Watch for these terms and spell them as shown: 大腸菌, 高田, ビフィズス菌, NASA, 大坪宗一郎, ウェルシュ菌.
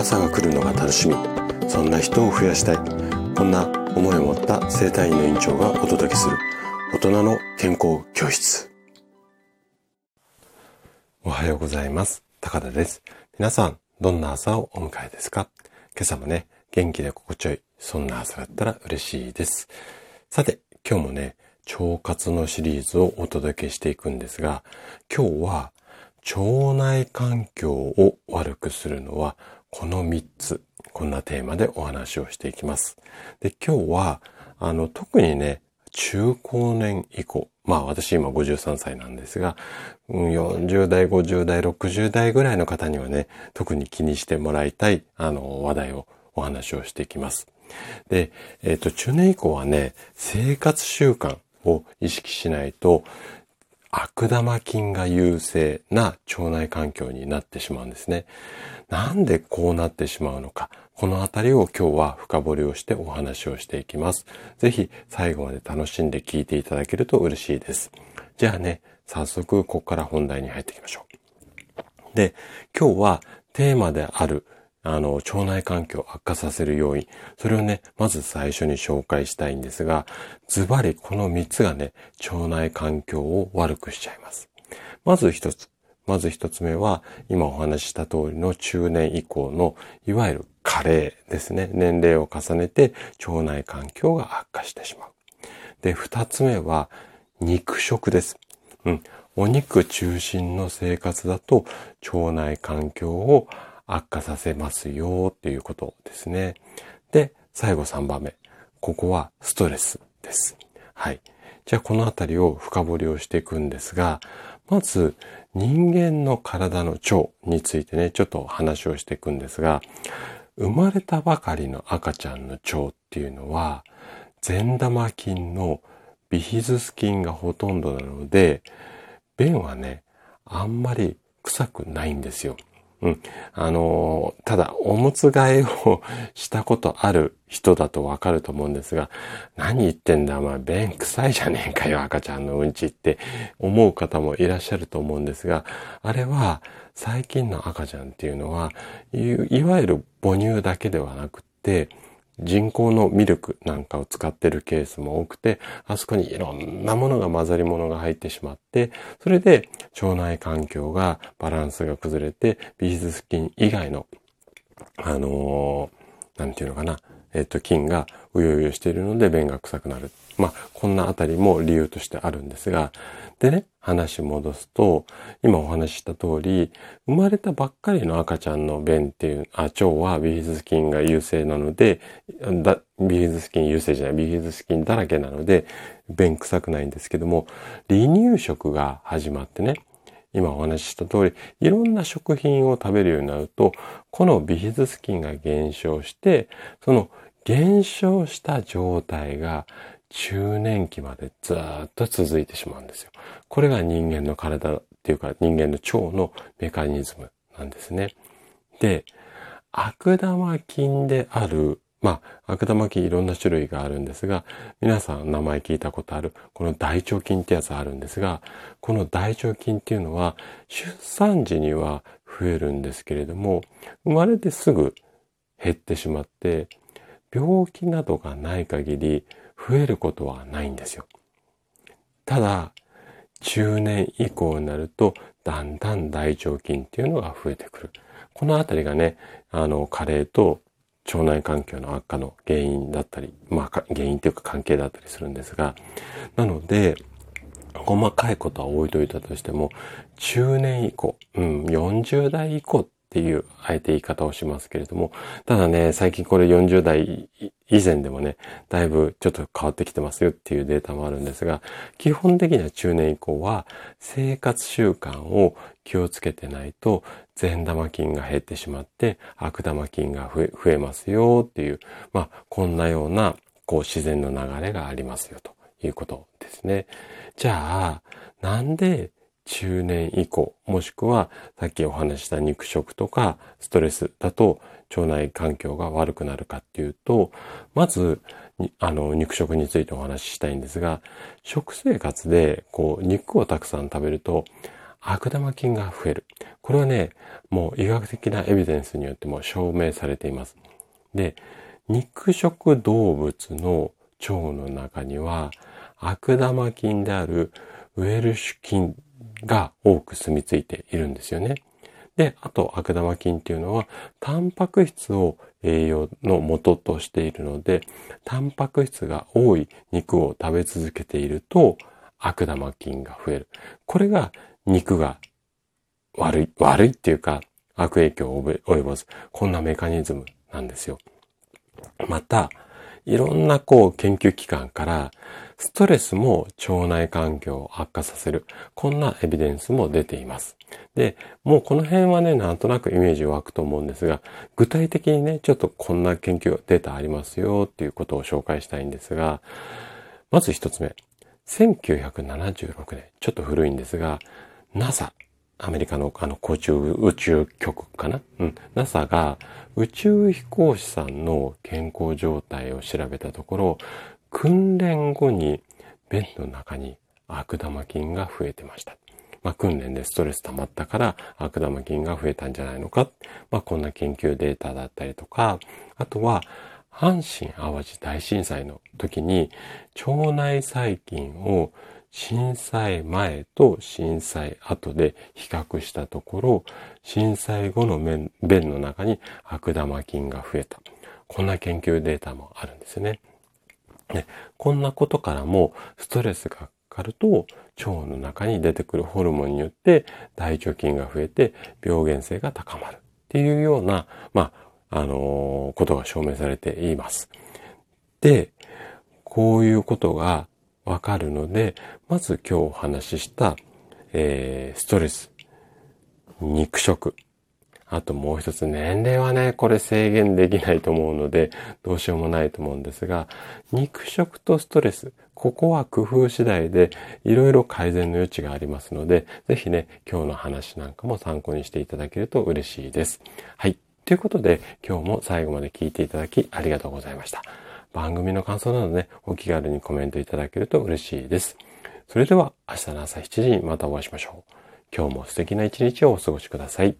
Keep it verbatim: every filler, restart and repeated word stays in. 朝が来るのが楽しみ、そんな人を増やしたい、こんな思いを持った生体院の院長がお届けする大人の健康教室。おはようございます。高田です。皆さんどんな朝をお迎えですか？今朝もね、元気で心地よい、そんな朝だったら嬉しいです。さて、今日もね、腸活のシリーズをお届けしていくんですが、今日は腸内環境を悪くするのはこのみっつ、こんなテーマでお話をしていきます。で、今日はあの特にね、中高年以降、まあ私今ごじゅうさんさいなんですが、よんじゅうだい、ごじゅうだい、ろくじゅうだいぐらいの方にはね、特に気にしてもらいたいあの話題をお話をしていきます。で、えっと中年以降はね、生活習慣を意識しないと悪玉菌が優勢な腸内環境になってしまうんですね。なんでこうなってしまうのか、このあたりを今日は深掘りをしてお話をしていきます。ぜひ最後まで楽しんで聞いていただけると嬉しいです。じゃあね、早速ここから本題に入っていきましょう。で、今日はテーマであるあの腸内環境を悪化させる要因、それをね、まず最初に紹介したいんですが、ズバリこのみっつがね、腸内環境を悪くしちゃいます。まず一つまず一つ目は、今お話しした通りの中年以降のいわゆる加齢ですね。年齢を重ねて腸内環境が悪化してしまう。で、二つ目は肉食です。うん、お肉中心の生活だと腸内環境を悪化させますよっていうことですね。で、最後さんばんめ。ここはストレスです。はい。じゃあこのあたりを深掘りをしていくんですが、まず人間の体の腸についてね、ちょっと話をしていくんですが、生まれたばかりの赤ちゃんの腸っていうのは、善玉菌のビフィズス菌がほとんどなので、便はね、あんまり臭くないんですよ。うん、あのー、ただおむつ替えをしたことある人だとわかると思うんですが、何言ってんだお前、便臭いじゃねえかよ赤ちゃんのうんちって思う方もいらっしゃると思うんですが、あれは最近の赤ちゃんっていうのは、いわゆる母乳だけではなくて、人工のミルクなんかを使ってるケースも多くて、あそこにいろんなものが混ざり物が入ってしまって、それで腸内環境がバランスが崩れて、ビフィズス菌以外のあのー、なんていうのかな、えっと菌がうようよしているので便が臭くなる。まあこんなあたりも理由としてあるんですが、でね、話戻すと、今お話しした通り、生まれたばっかりの赤ちゃんの便っていう、あ、腸はビフィズス菌が優勢なので、だビフィズス菌優勢じゃない、ビフィズス菌だらけなので、便臭くないんですけども、離乳食が始まってね、今お話しした通り、いろんな食品を食べるようになると、このビフィズス菌が減少して、その減少した状態が、中年期までずっと続いてしまうんですよ。これが人間の体っていうか、人間の腸のメカニズムなんですね。で、悪玉菌である、まあ悪玉菌いろんな種類があるんですが、皆さん名前聞いたことあるこの大腸菌ってやつあるんですが、この大腸菌っていうのは出産時には増えるんですけれども、生まれてすぐ減ってしまって、病気などがない限り増えることはないんですよ。ただ、中年以降になると、だんだん大腸菌っていうのが増えてくる。このあたりがね、あの、加齢と腸内環境の悪化の原因だったり、まあ、原因というか関係だったりするんですが、なので、細かいことは置いといたとしても、中年以降、うん、よんじゅうだい以降っていう、あえて言い方をしますけれども、ただね、最近これよんじゅうだい以前でもね、だいぶちょっと変わってきてますよっていうデータもあるんですが、基本的には中年以降は生活習慣を気をつけてないと善玉菌が減ってしまって悪玉菌が増え、増えますよっていう、まあこんなようなこう自然の流れがありますよということですね。じゃあなんで中年以降、もしくはさっきお話した肉食とかストレスだと腸内環境が悪くなるかっていうと、まずあの肉食についてお話ししたいんですが、食生活でこう肉をたくさん食べると悪玉菌が増える。これはね、もう医学的なエビデンスによっても証明されています。で、肉食動物の腸の中には悪玉菌であるウェルシュ菌が多く住み着いているんですよね。で、あと悪玉菌っていうのはタンパク質を栄養の元としているので、タンパク質が多い肉を食べ続けていると悪玉菌が増える。これが肉が悪い、悪いっていうか悪影響を及ぼす。こんなメカニズムなんですよ。また、いろんなこう研究機関からストレスも腸内環境を悪化させる。こんなエビデンスも出ています。で、もうこの辺はね、なんとなくイメージ湧くと思うんですが、具体的にね、ちょっとこんな研究データありますよっていうことを紹介したいんですが、まず一つ目。せんきゅうひゃくななじゅうろくねん、ちょっと古いんですが、NASA、アメリカのあの航空宇宙局かな、うん、NASA が宇宙飛行士さんの健康状態を調べたところ、訓練後に便の中に悪玉菌が増えてました。まあ、訓練でストレス溜まったから悪玉菌が増えたんじゃないのか、まあ、こんな研究データだったりとか、あとは阪神淡路大震災の時に腸内細菌を震災前と震災後で比較したところ、震災後の便の中に悪玉菌が増えた。こんな研究データもあるんですよね。で、こんなことからもストレスがかかると腸の中に出てくるホルモンによって大腸菌が増えて病原性が高まるっていうような、まあ、あのー、ことが証明されています。で、こういうことがわかるので、まず今日お話しした、えー、ストレス、肉食、あともう一つ年齢はね、これ制限できないと思うのでどうしようもないと思うんですが、肉食とストレス、ここは工夫次第でいろいろ改善の余地がありますので、ぜひね、今日の話なんかも参考にしていただけると嬉しいです。はい。ということで、今日も最後まで聞いていただきありがとうございました。番組の感想などね、お気軽にコメントいただけると嬉しいです。それでは明日の朝しちじにまたお会いしましょう。今日も素敵な一日をお過ごしください。